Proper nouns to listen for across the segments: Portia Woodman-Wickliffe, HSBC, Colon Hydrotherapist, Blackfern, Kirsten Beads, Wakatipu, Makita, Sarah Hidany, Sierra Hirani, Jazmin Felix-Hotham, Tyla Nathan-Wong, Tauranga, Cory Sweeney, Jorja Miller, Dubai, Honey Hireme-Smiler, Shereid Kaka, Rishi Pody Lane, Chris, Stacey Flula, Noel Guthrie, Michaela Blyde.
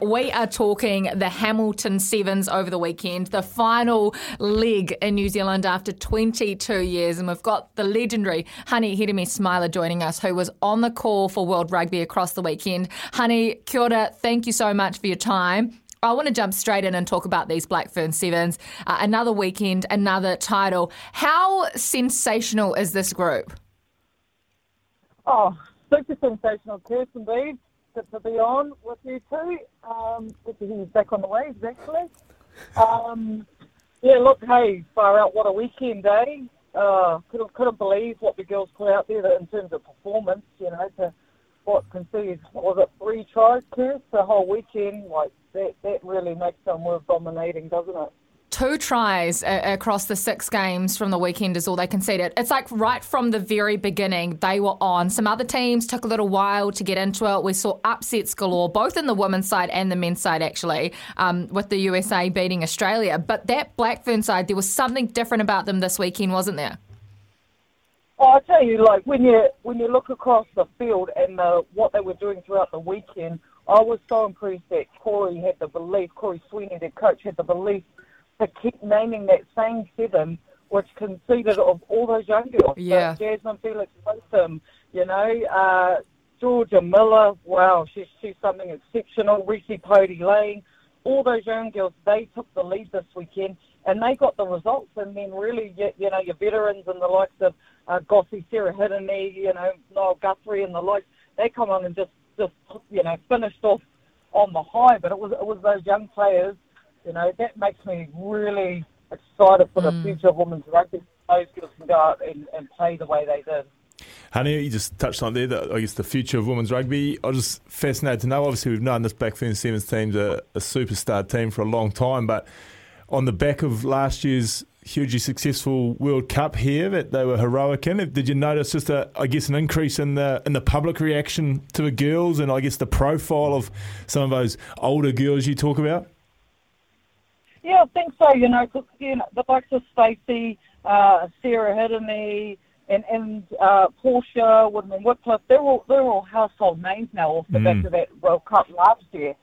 We are talking the Hamilton Sevens over the weekend, the final leg in New Zealand after 22 years. And we've got the legendary Honey Hireme-Smiler joining us, who was on the call for World Rugby across the weekend. Honey, kia ora, thank you so much for your time. I want to jump straight in and talk about these Black Fern Sevens. Another weekend, another title. How sensational is this group? Oh, super sensational, Kirsten Beads. Good to be on with you two. Good to hear you back on the waves, actually. Yeah, look, hey, far out, what a weekend, eh? Couldn't believe what the girls put out there in terms of performance, you know, to what conceded, what was it, 3 tries, Kirst, the whole weekend. Like, that really makes them worth dominating, doesn't it? 2 tries across the 6 games from the weekend is all they conceded. It's like right from the very beginning, they were on. Some other teams took a little while to get into it. We saw upsets galore, both in the women's side and the men's side, actually, with the USA beating Australia. But that Black Fern side, there was something different about them this weekend, wasn't there? Well, I tell you, like, when you look across the field and what they were doing throughout the weekend, I was so impressed that Cory Sweeney, their coach, had the belief to keep naming that same 7, which conceded of all those young girls. Yeah. So Jazmin Felix-Hotham, you know, Jorja Miller, wow, she's something exceptional. Rishi Pody Lane, all those young girls, they took the lead this weekend and they got the results. And then really, you know, your veterans and the likes of Gossy, Sarah Hidany, you know, Noel Guthrie and the likes, they come on and just you know, finished off on the high. But it was those young players. You know, that makes me really excited for the future of women's rugby. Those girls can go out and play the way they did. Honey, you just touched on there, I guess, the future of women's rugby. I was just fascinated to know. Obviously, we've known this Black Fern Sevens team's a superstar team for a long time, but on the back of last year's hugely successful World Cup here that they were heroic in, did you notice just an increase in the public reaction to the girls and I guess the profile of some of those older girls you talk about? Yeah, I think so, you know, because, you know, the likes of Stacey, Sierra Hirani, and Portia Woodman-Wickliffe, they're all household names now off the back of that World Cup last year.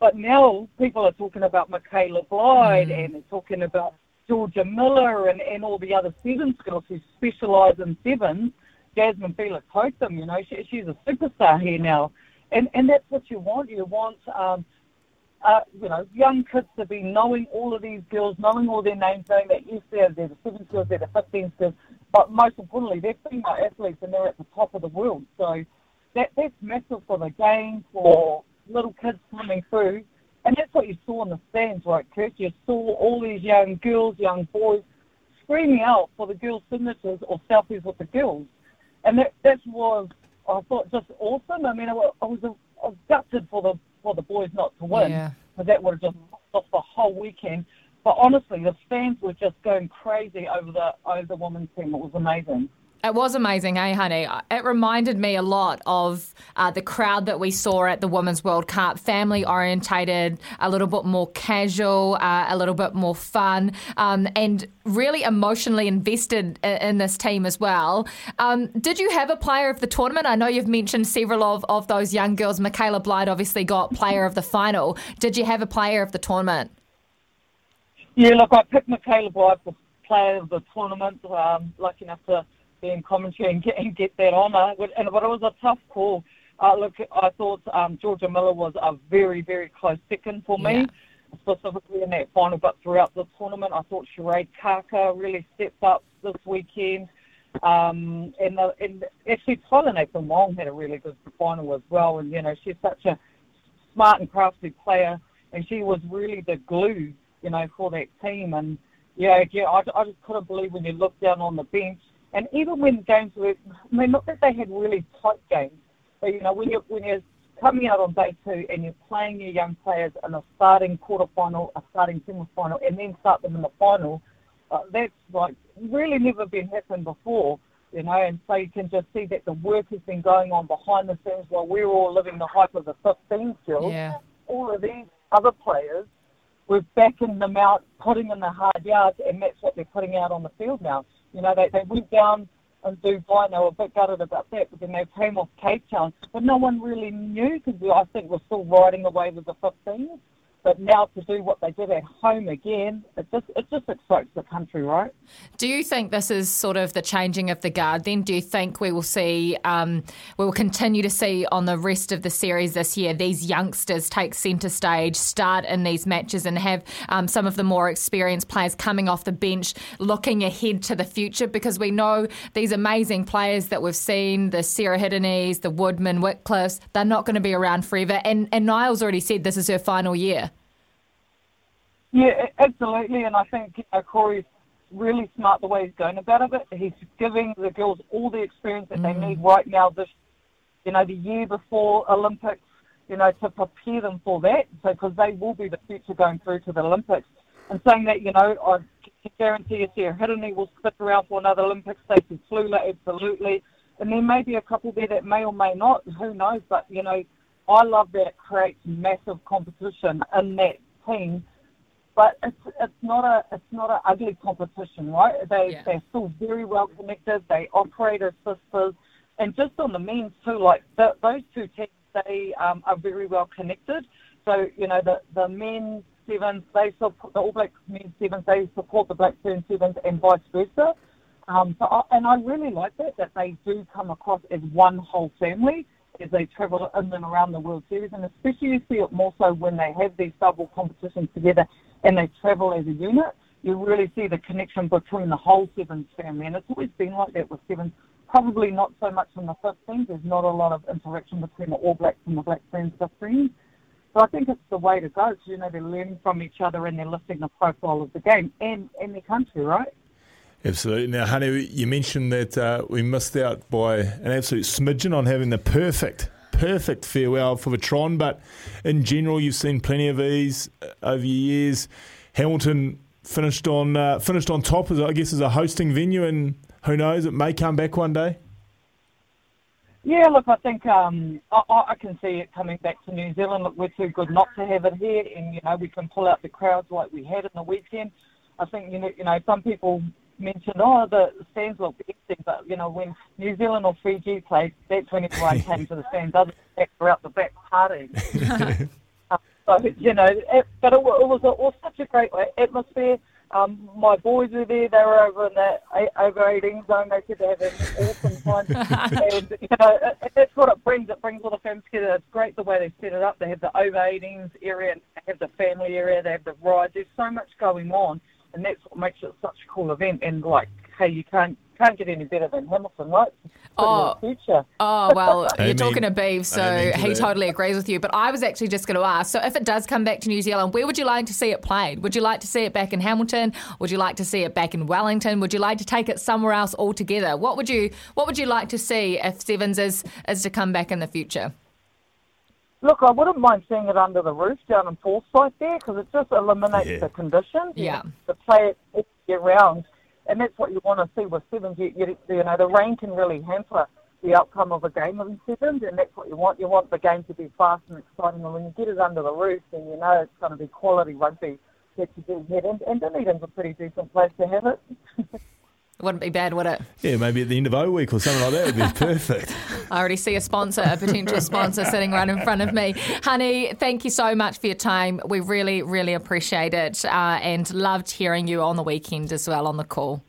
But now people are talking about Michaela Blyde and they're talking about Jorja Miller and all the other sevens girls who specialise in sevens. Jazmin Felix-Hotham, you know, she's a superstar here now. And that's what you want. You want... you know, young kids to be knowing all of these girls, knowing all their names, knowing that yes, they're the 7 girls, they're the 15 girls, but most importantly, they're female athletes and they're at the top of the world. So that's massive for the game, for little kids coming through. And that's what you saw in the stands, right, Kirk? You saw all these young girls, young boys screaming out for the girls' signatures or selfies with the girls. And that was, I thought, just awesome. I mean, I was gutted for the boys not to win, but that would have just knocked off the whole weekend. But honestly, the fans were just going crazy over the women's team. It was amazing. It was amazing, eh, honey? It reminded me a lot of the crowd that we saw at the Women's World Cup, family-orientated, a little bit more casual, a little bit more fun, and really emotionally invested in this team as well. Did you have a player of the tournament? I know you've mentioned several of those young girls. Michaela Blyde obviously got player of the final. Did you have a player of the tournament? Yeah, look, I picked Michaela Blyde for player of the tournament, lucky enough to in commentary and get that honour. But it was a tough call. Look, I thought Jorja Miller was a very, very close second for me, specifically in that final. But throughout the tournament, I thought Shereid Kaka really stepped up this weekend. And actually, Tyla Nathan-Wong had a really good final as well. And, you know, she's such a smart and crafty player, and she was really the glue, you know, for that team. And, I just couldn't believe when you look down on the bench. And even when games were, I mean, not that they had really tight games, but, you know, when you're coming out on day 2 and you're playing your young players in a starting quarterfinal, a starting semifinal, and then start them in the final, That's like really never been happened before, you know, and so you can just see that the work has been going on behind the scenes while we're all living the hype of the 15s, Jill. Yeah. All of these other players, we're backing them out, putting in the hard yards, and that's what they're putting out on the field now. You know, they went down in Dubai, and they were a bit gutted about that, but then they came off Cape Town, but no one really knew because I think we're still riding the wave of the 15s. But now to do what they did at home again, it just excites the country, right? Do you think this is sort of the changing of the guard then? Do you think we will see, we will continue to see on the rest of the series this year, these youngsters take centre stage, start in these matches and have some of the more experienced players coming off the bench, looking ahead to the future? Because we know these amazing players that we've seen, the Sarah Hidanys, the Woodman-Wickliffes, they're not going to be around forever. And Niall's already said this is her final year. Yeah, absolutely, and I think Corey's really smart the way he's going about it. He's giving the girls all the experience that they need right now, this, you know, the year before Olympics, you know, to prepare them for that, so because they will be the future going through to the Olympics. And saying that, you know, I can guarantee you Sierra Hirani will stick around for another Olympics, Stacey Flula, absolutely, and there may be a couple there that may or may not, who knows, but, you know, I love that it creates massive competition in that team. But it's not an ugly competition, right? They're still very well connected. They operate as sisters, and just on the men's too. Like those two teams, they are very well connected. So you know the men's sevens, they support the All Blacks men's sevens, they support the Blackburn sevens, and vice versa. So I really like that they do come across as one whole family as they travel in and around the World Series, and especially you see it more so when they have these double competitions together. And they travel as a unit, you really see the connection between the whole sevens family. And it's always been like that with sevens, probably not so much in the 15s. There's not a lot of interaction between the All Blacks and the Blackburns 15s. So I think it's the way to go. So, you know, they're learning from each other and they're lifting the profile of the game and their country, right? Absolutely. Now, Honey, you mentioned that we missed out by an absolute smidgen on having the perfect farewell for the Tron, but in general you've seen plenty of these over the years. Hamilton finished on top, as I guess, as a hosting venue, and who knows, it may come back one day. Yeah, look, I think I can see it coming back to New Zealand. Look, we're too good not to have it here, and you know we can pull out the crowds like we had in the weekend. I think you know some people mentioned, oh, the stands look empty, but, you know, when New Zealand or Fiji played, that's when everyone came to the stands. Others were out the back partying. So, you know, it was such a great atmosphere. My boys were there. They were over in the over 18s zone. They said they had an awesome time. And, you know, that's what it brings. It brings all the families together. It's great the way they set it up. They have the over 18s area, and they have the family area, they have the rides. There's so much going on. And that's what makes it such a cool event. And, like, hey, you can't get any better than Hamilton, right? Well, you're talking to Beeve, so he totally agrees with you. But I was actually just going to ask, so if it does come back to New Zealand, where would you like to see it played? Would you like to see it back in Hamilton? Would you like to see it back in Wellington? Would you like to take it somewhere else altogether? What would you like to see if Sevens is to come back in the future? Look, I wouldn't mind seeing it under the roof down in Forsyth there, because it just eliminates the conditions. Yeah. The play it year round, and that's what you want to see with sevens. You know, the rain can really hamper the outcome of a game in sevens, and that's what you want. You want the game to be fast and exciting, and when you get it under the roof, then you know it's going to be quality rugby that you do get. And Dunedin's a pretty decent place to have it. It wouldn't be bad, would it? Yeah, maybe at the end of O Week or something like that would be perfect. I already see a potential sponsor sitting right in front of me. Honey, thank you so much for your time. We really, really appreciate it and loved hearing you on the weekend as well on the call.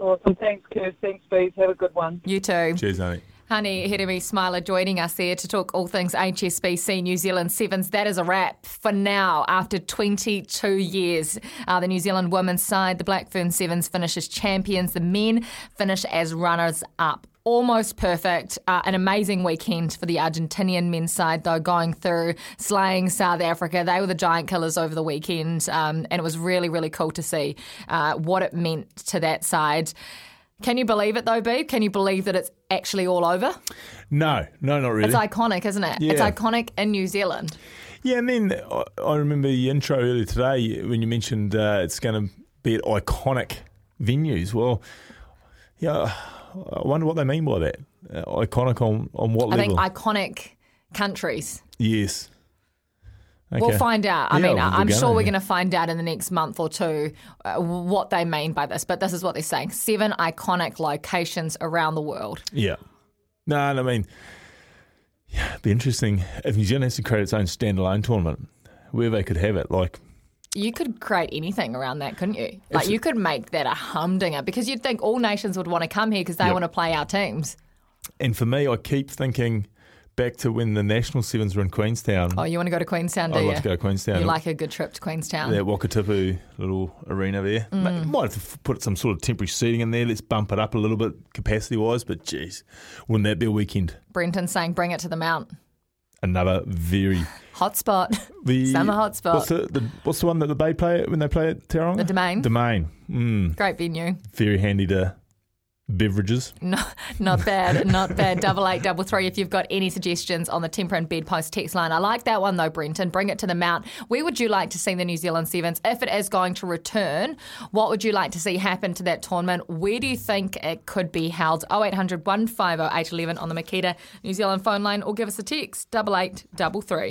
Awesome. Thanks, Kirst. Thanks, Bees. Have a good one. You too. Cheers, honey. Honey Hireme-Smiler joining us there to talk all things HSBC New Zealand Sevens. That is a wrap for now. After 22 years, the New Zealand women's side, the Blackfern Sevens, finish as champions. The men finish as runners-up. Almost perfect. An amazing weekend for the Argentinian men's side, though, going through, slaying South Africa. They were the giant killers over the weekend, and it was really, really cool to see what it meant to that side. Can you believe it, though, Bea? Can you believe that it's actually all over? No, not really. It's iconic, isn't it? Yeah. It's iconic in New Zealand. Yeah, and then I remember the intro earlier today when you mentioned it's going to be at iconic venues. Well, yeah, I wonder what they mean by that. Iconic on what level? I think iconic countries. Yes. Okay. We'll find out. Yeah, I mean, I'm sure we're going to find out in the next month or two what they mean by this. But this is what they're saying. 7 iconic locations around the world. Yeah. No, I mean, yeah, it'd be interesting if New Zealand has to create its own standalone tournament, where they could have it. Like, you could create anything around that, couldn't you? Like, you could make that a humdinger, because you'd think all nations would want to come here because they want to play our teams. And for me, I keep thinking back to when the National Sevens were in Queenstown. Oh, you want to go to Queenstown, do you? I love to go to Queenstown. You like a good trip to Queenstown. That Wakatipu little arena there. Mm. Might have to put some sort of temporary seating in there. Let's bump it up a little bit capacity-wise, but geez, wouldn't that be a weekend? Brenton's saying bring it to the Mount. Another very... hotspot. Summer hotspot. What's the one that they play at when they play at Tauranga? The Domain. Domain. Mm. Great venue. Very handy to... beverages. No, not bad, not bad. 8833 if you've got any suggestions on the Temper and Bedpost text line. I like that one though, Brenton. Bring it to the Mount. Where would you like to see the New Zealand Sevens? If it is going to return, what would you like to see happen to that tournament? Where do you think it could be held? 0800 150 811 on the Makita New Zealand phone line, or give us a text, 8833.